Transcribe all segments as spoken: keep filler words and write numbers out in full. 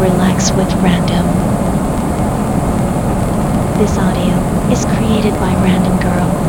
Relax with Random. This audio is created by Random Girl.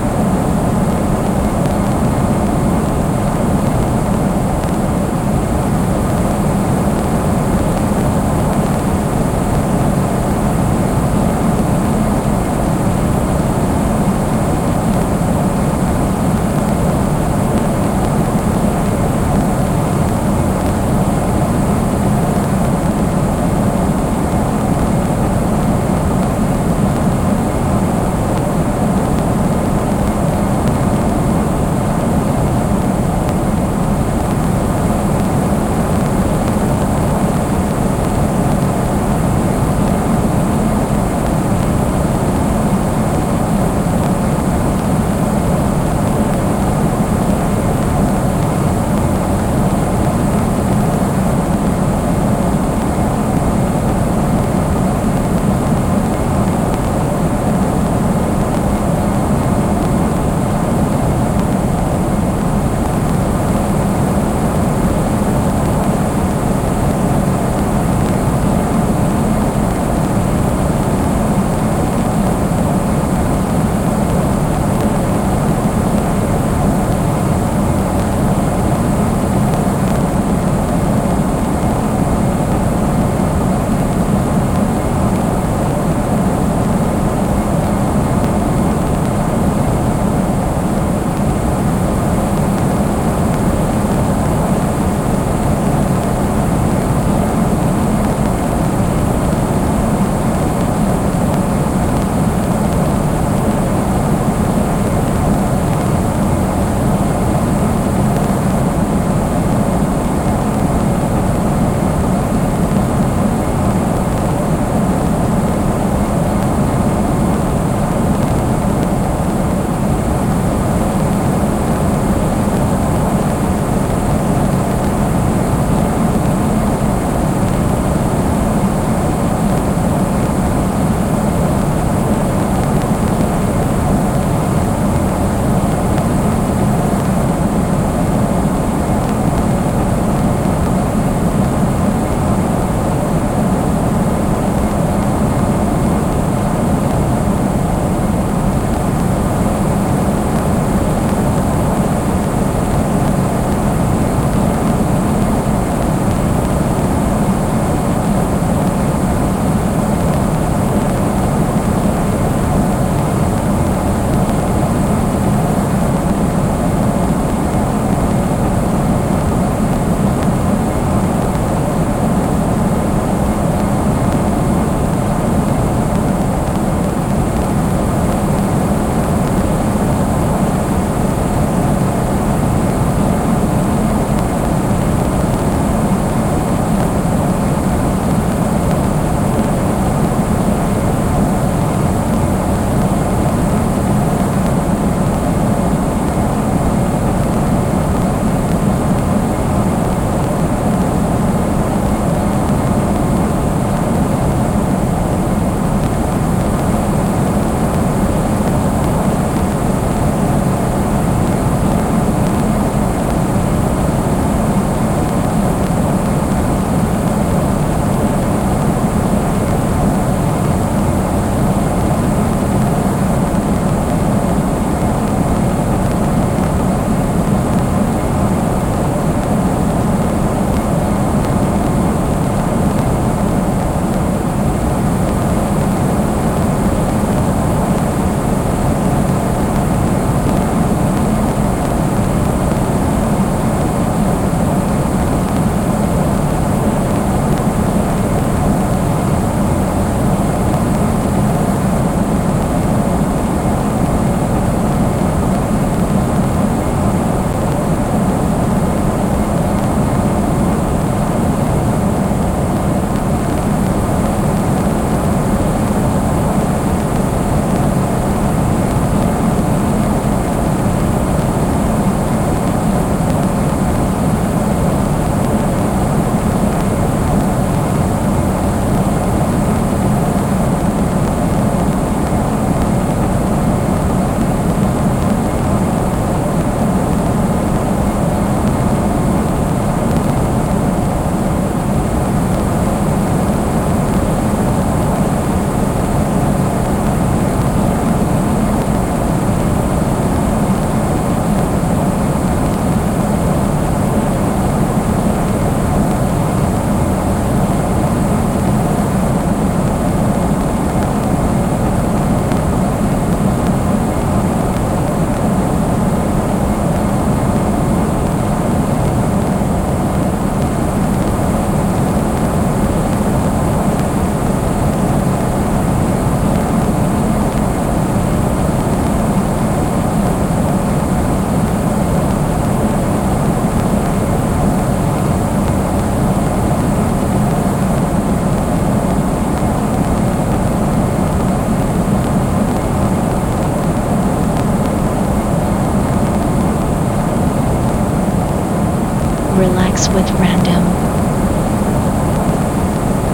Relax with Random.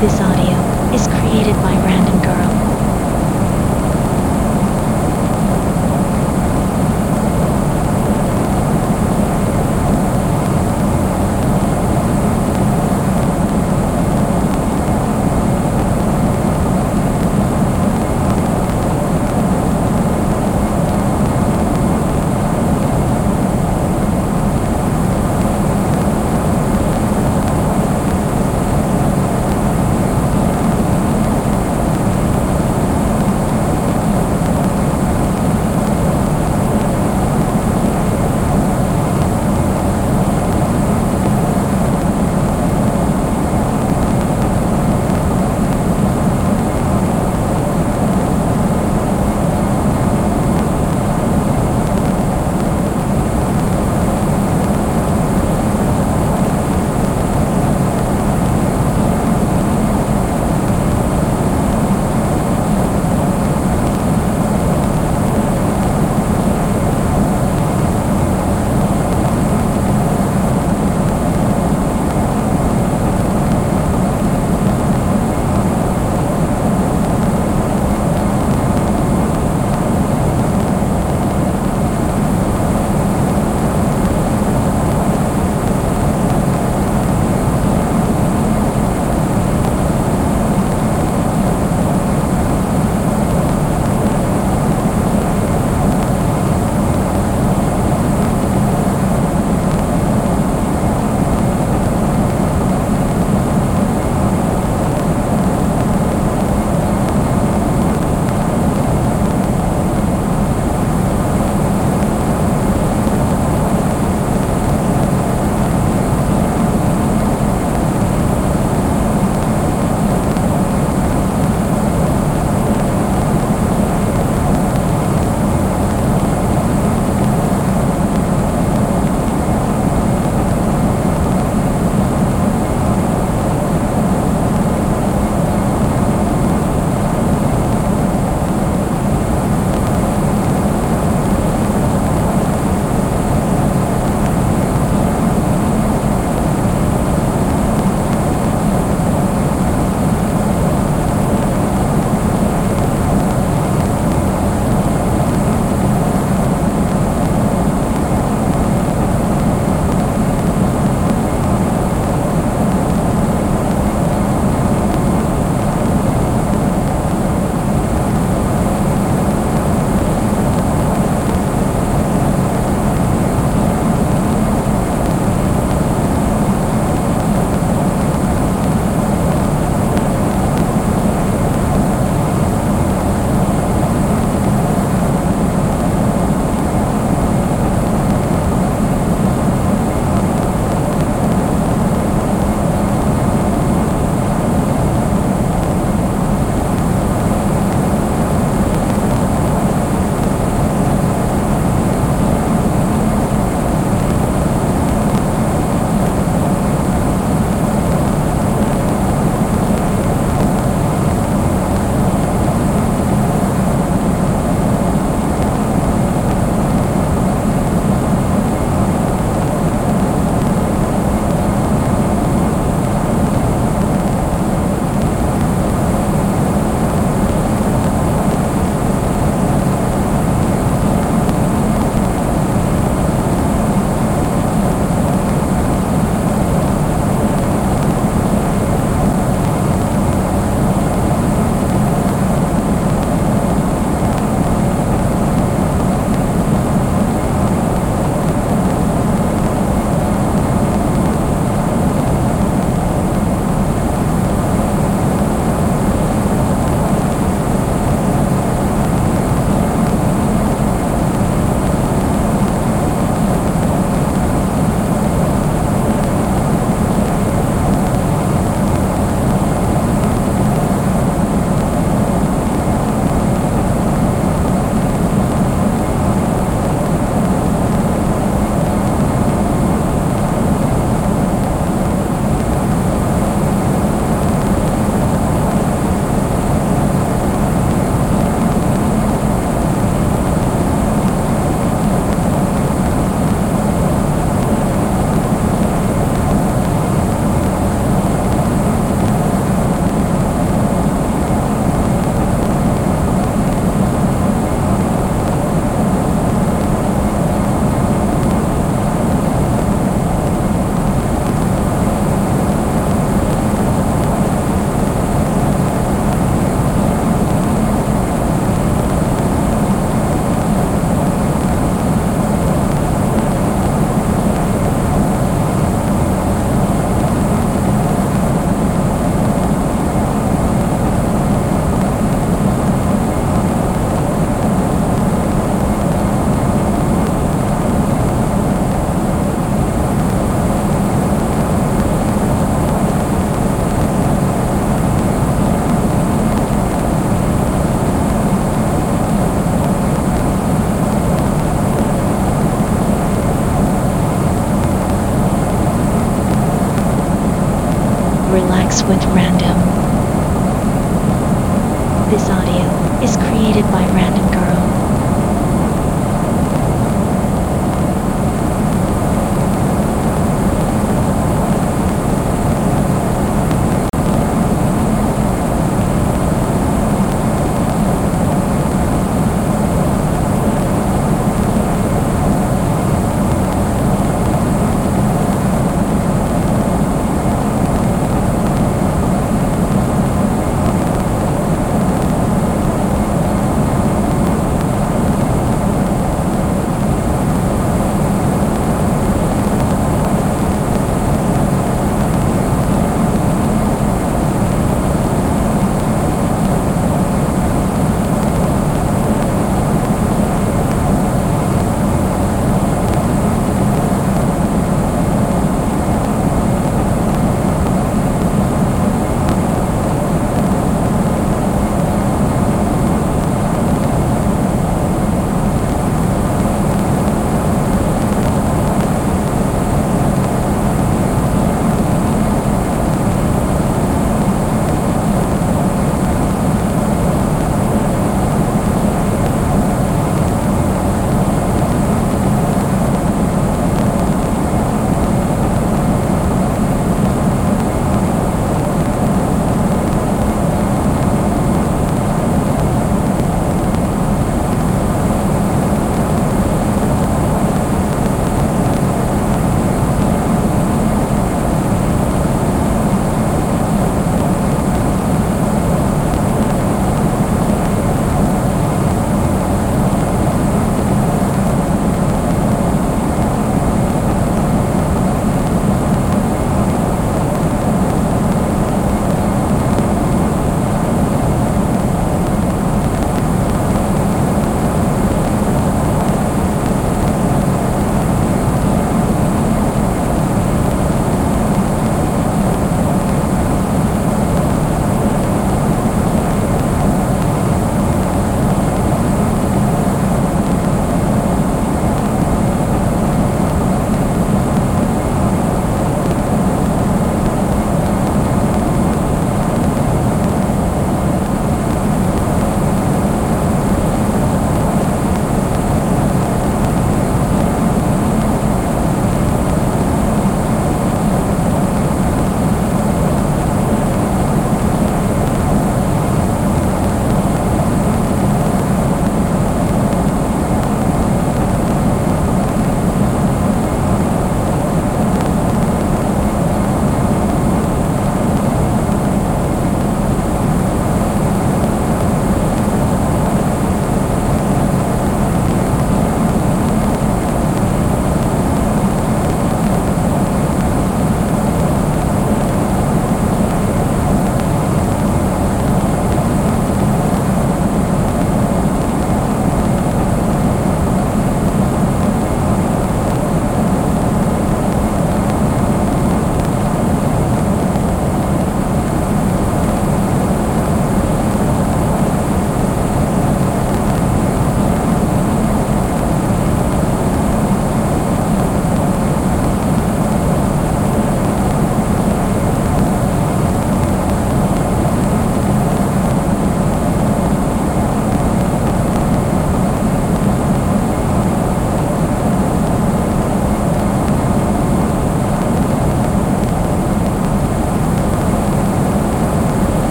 This audio is created by Random Girl. Relax with Random. This audio is created by Random Girl.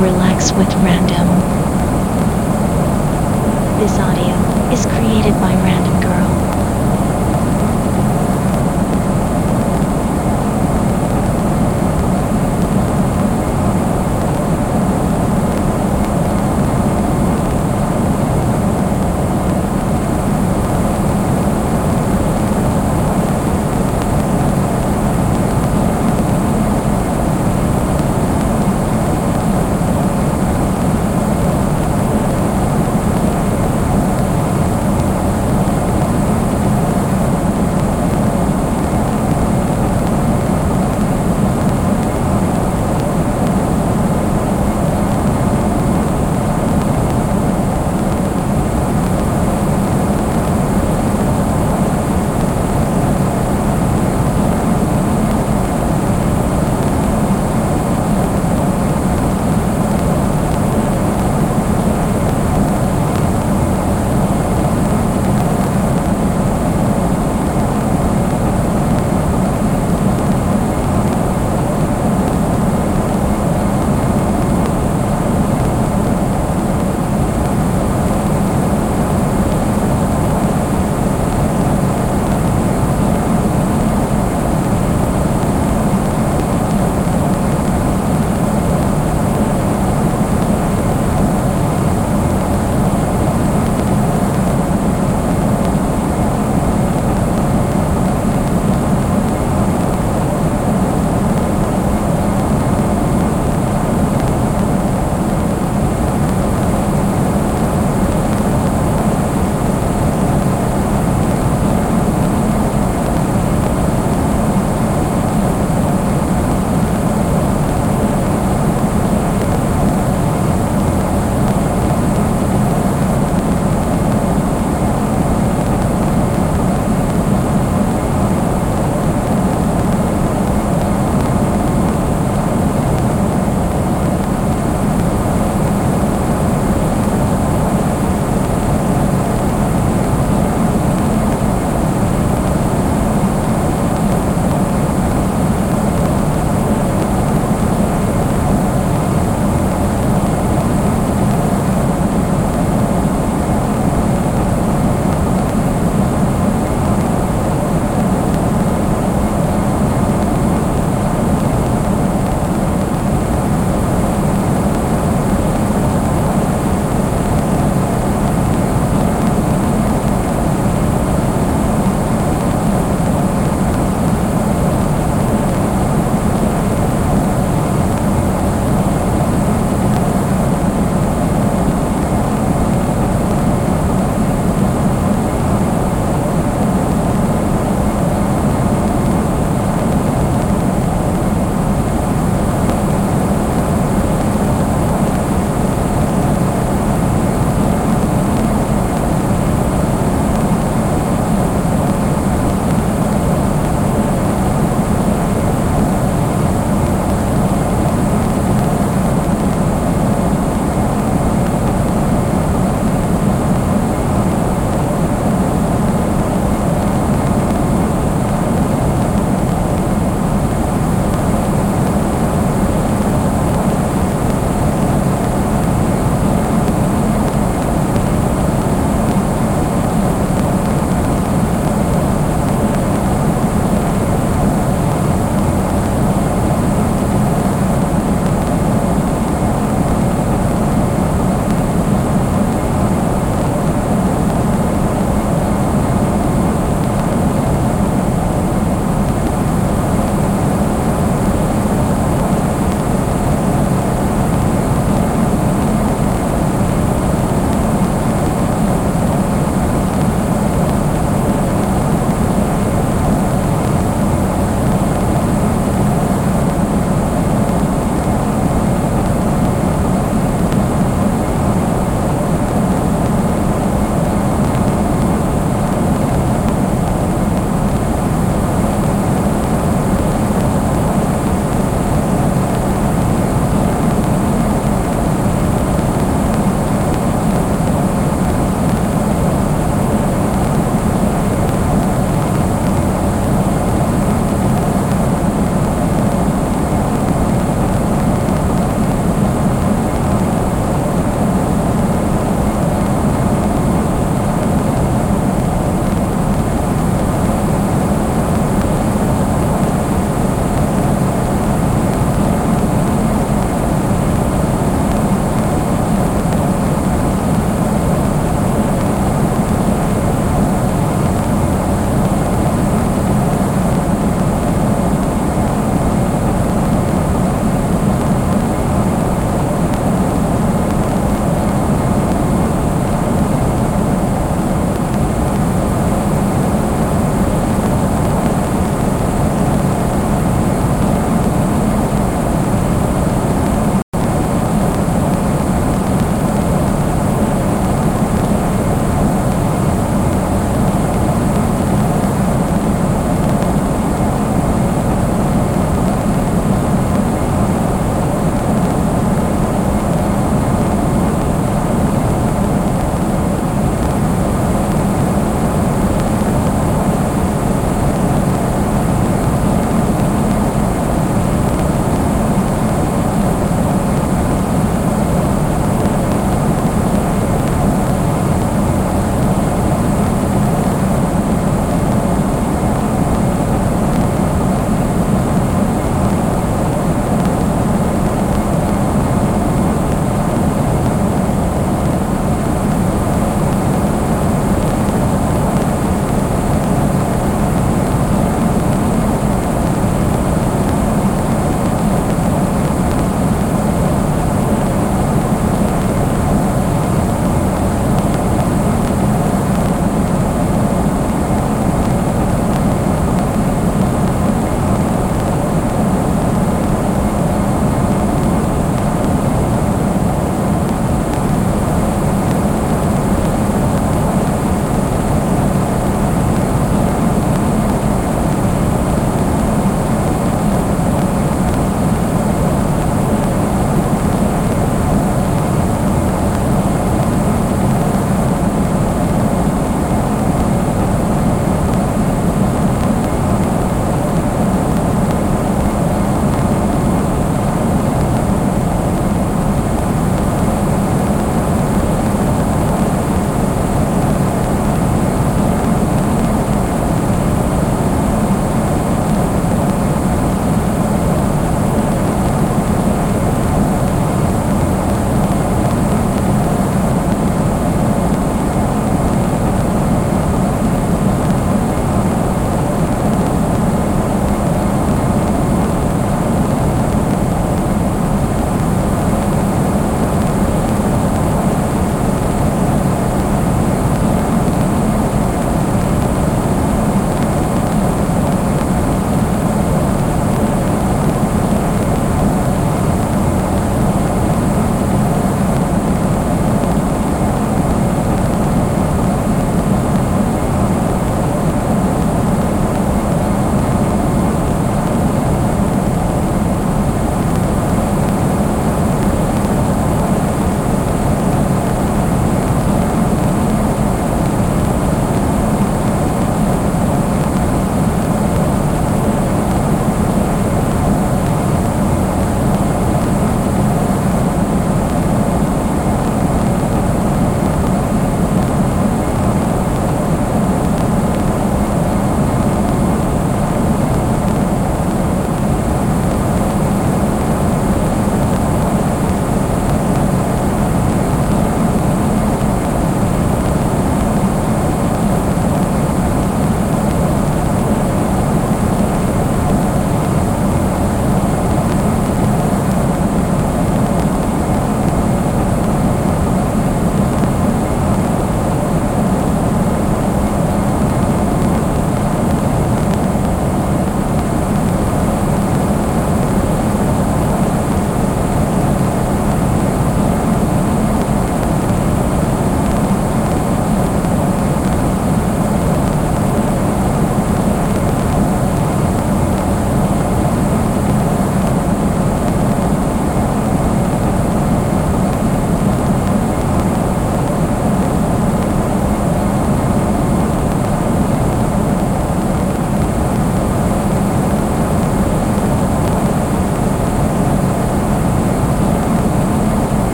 Relax with Random. This audio is created by Random Girl.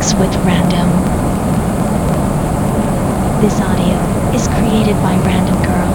Relax with Random. This audio is created by Random Girl.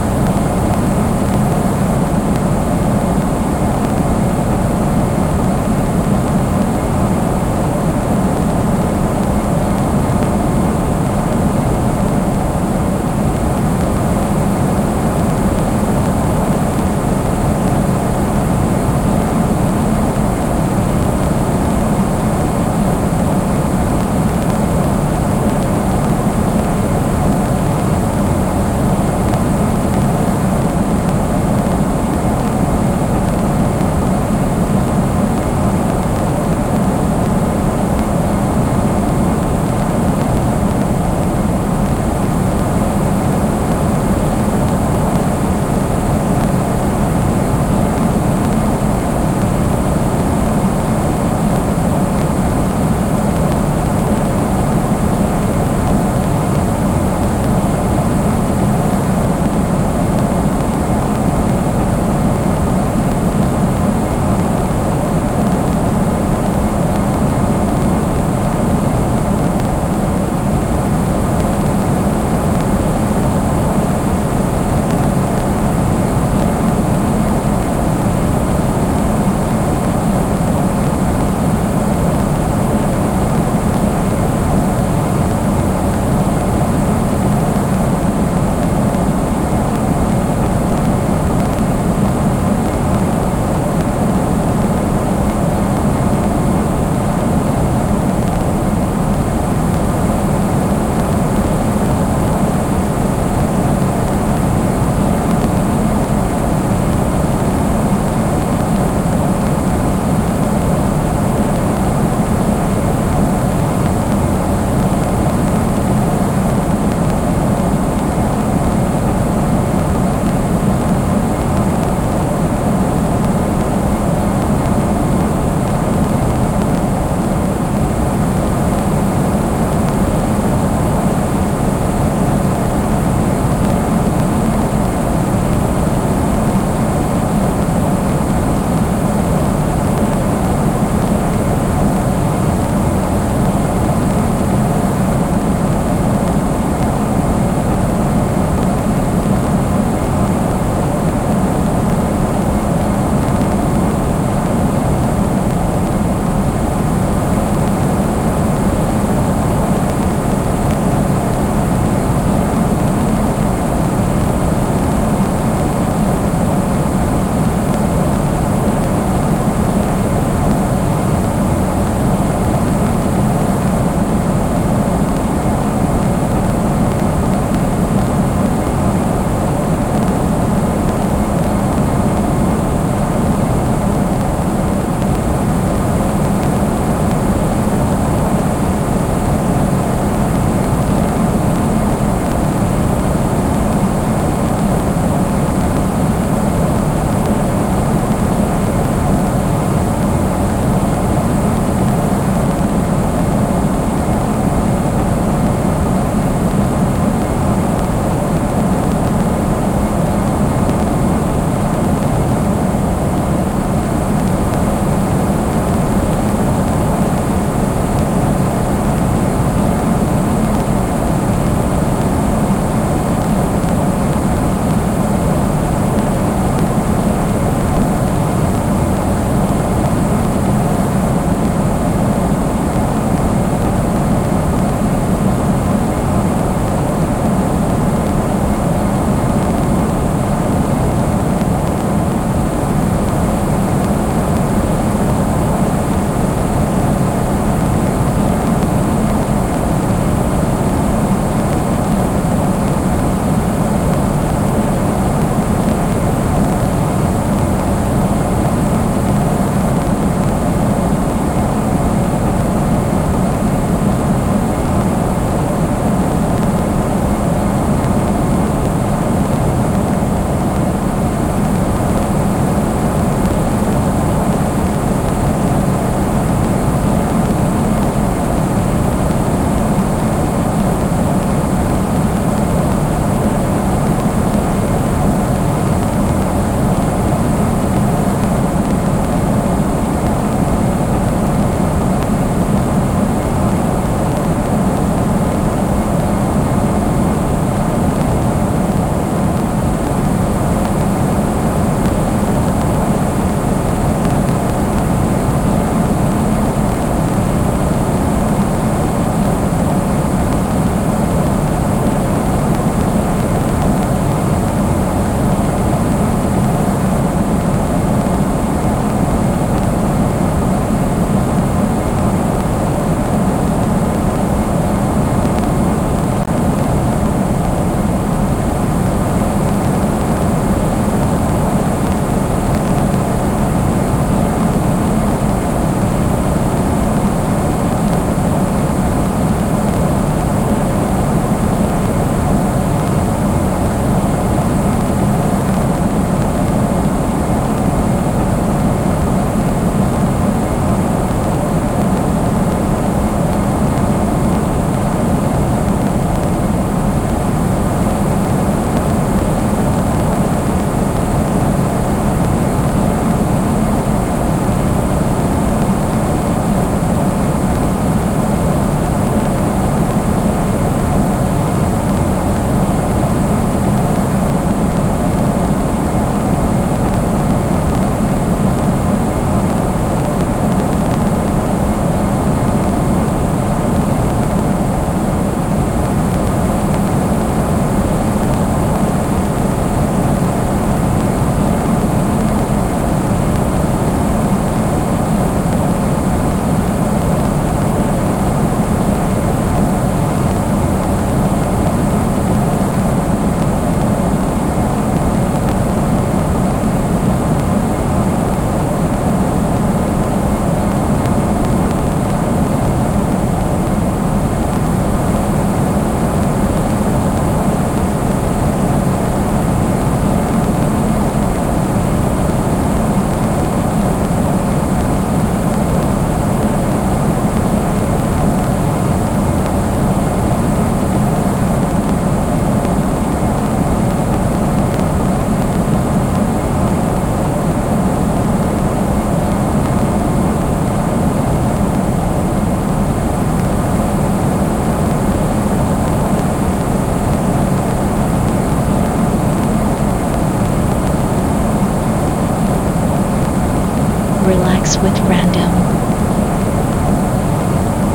Relax with Random.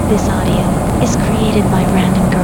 This audio is created by Random Girl.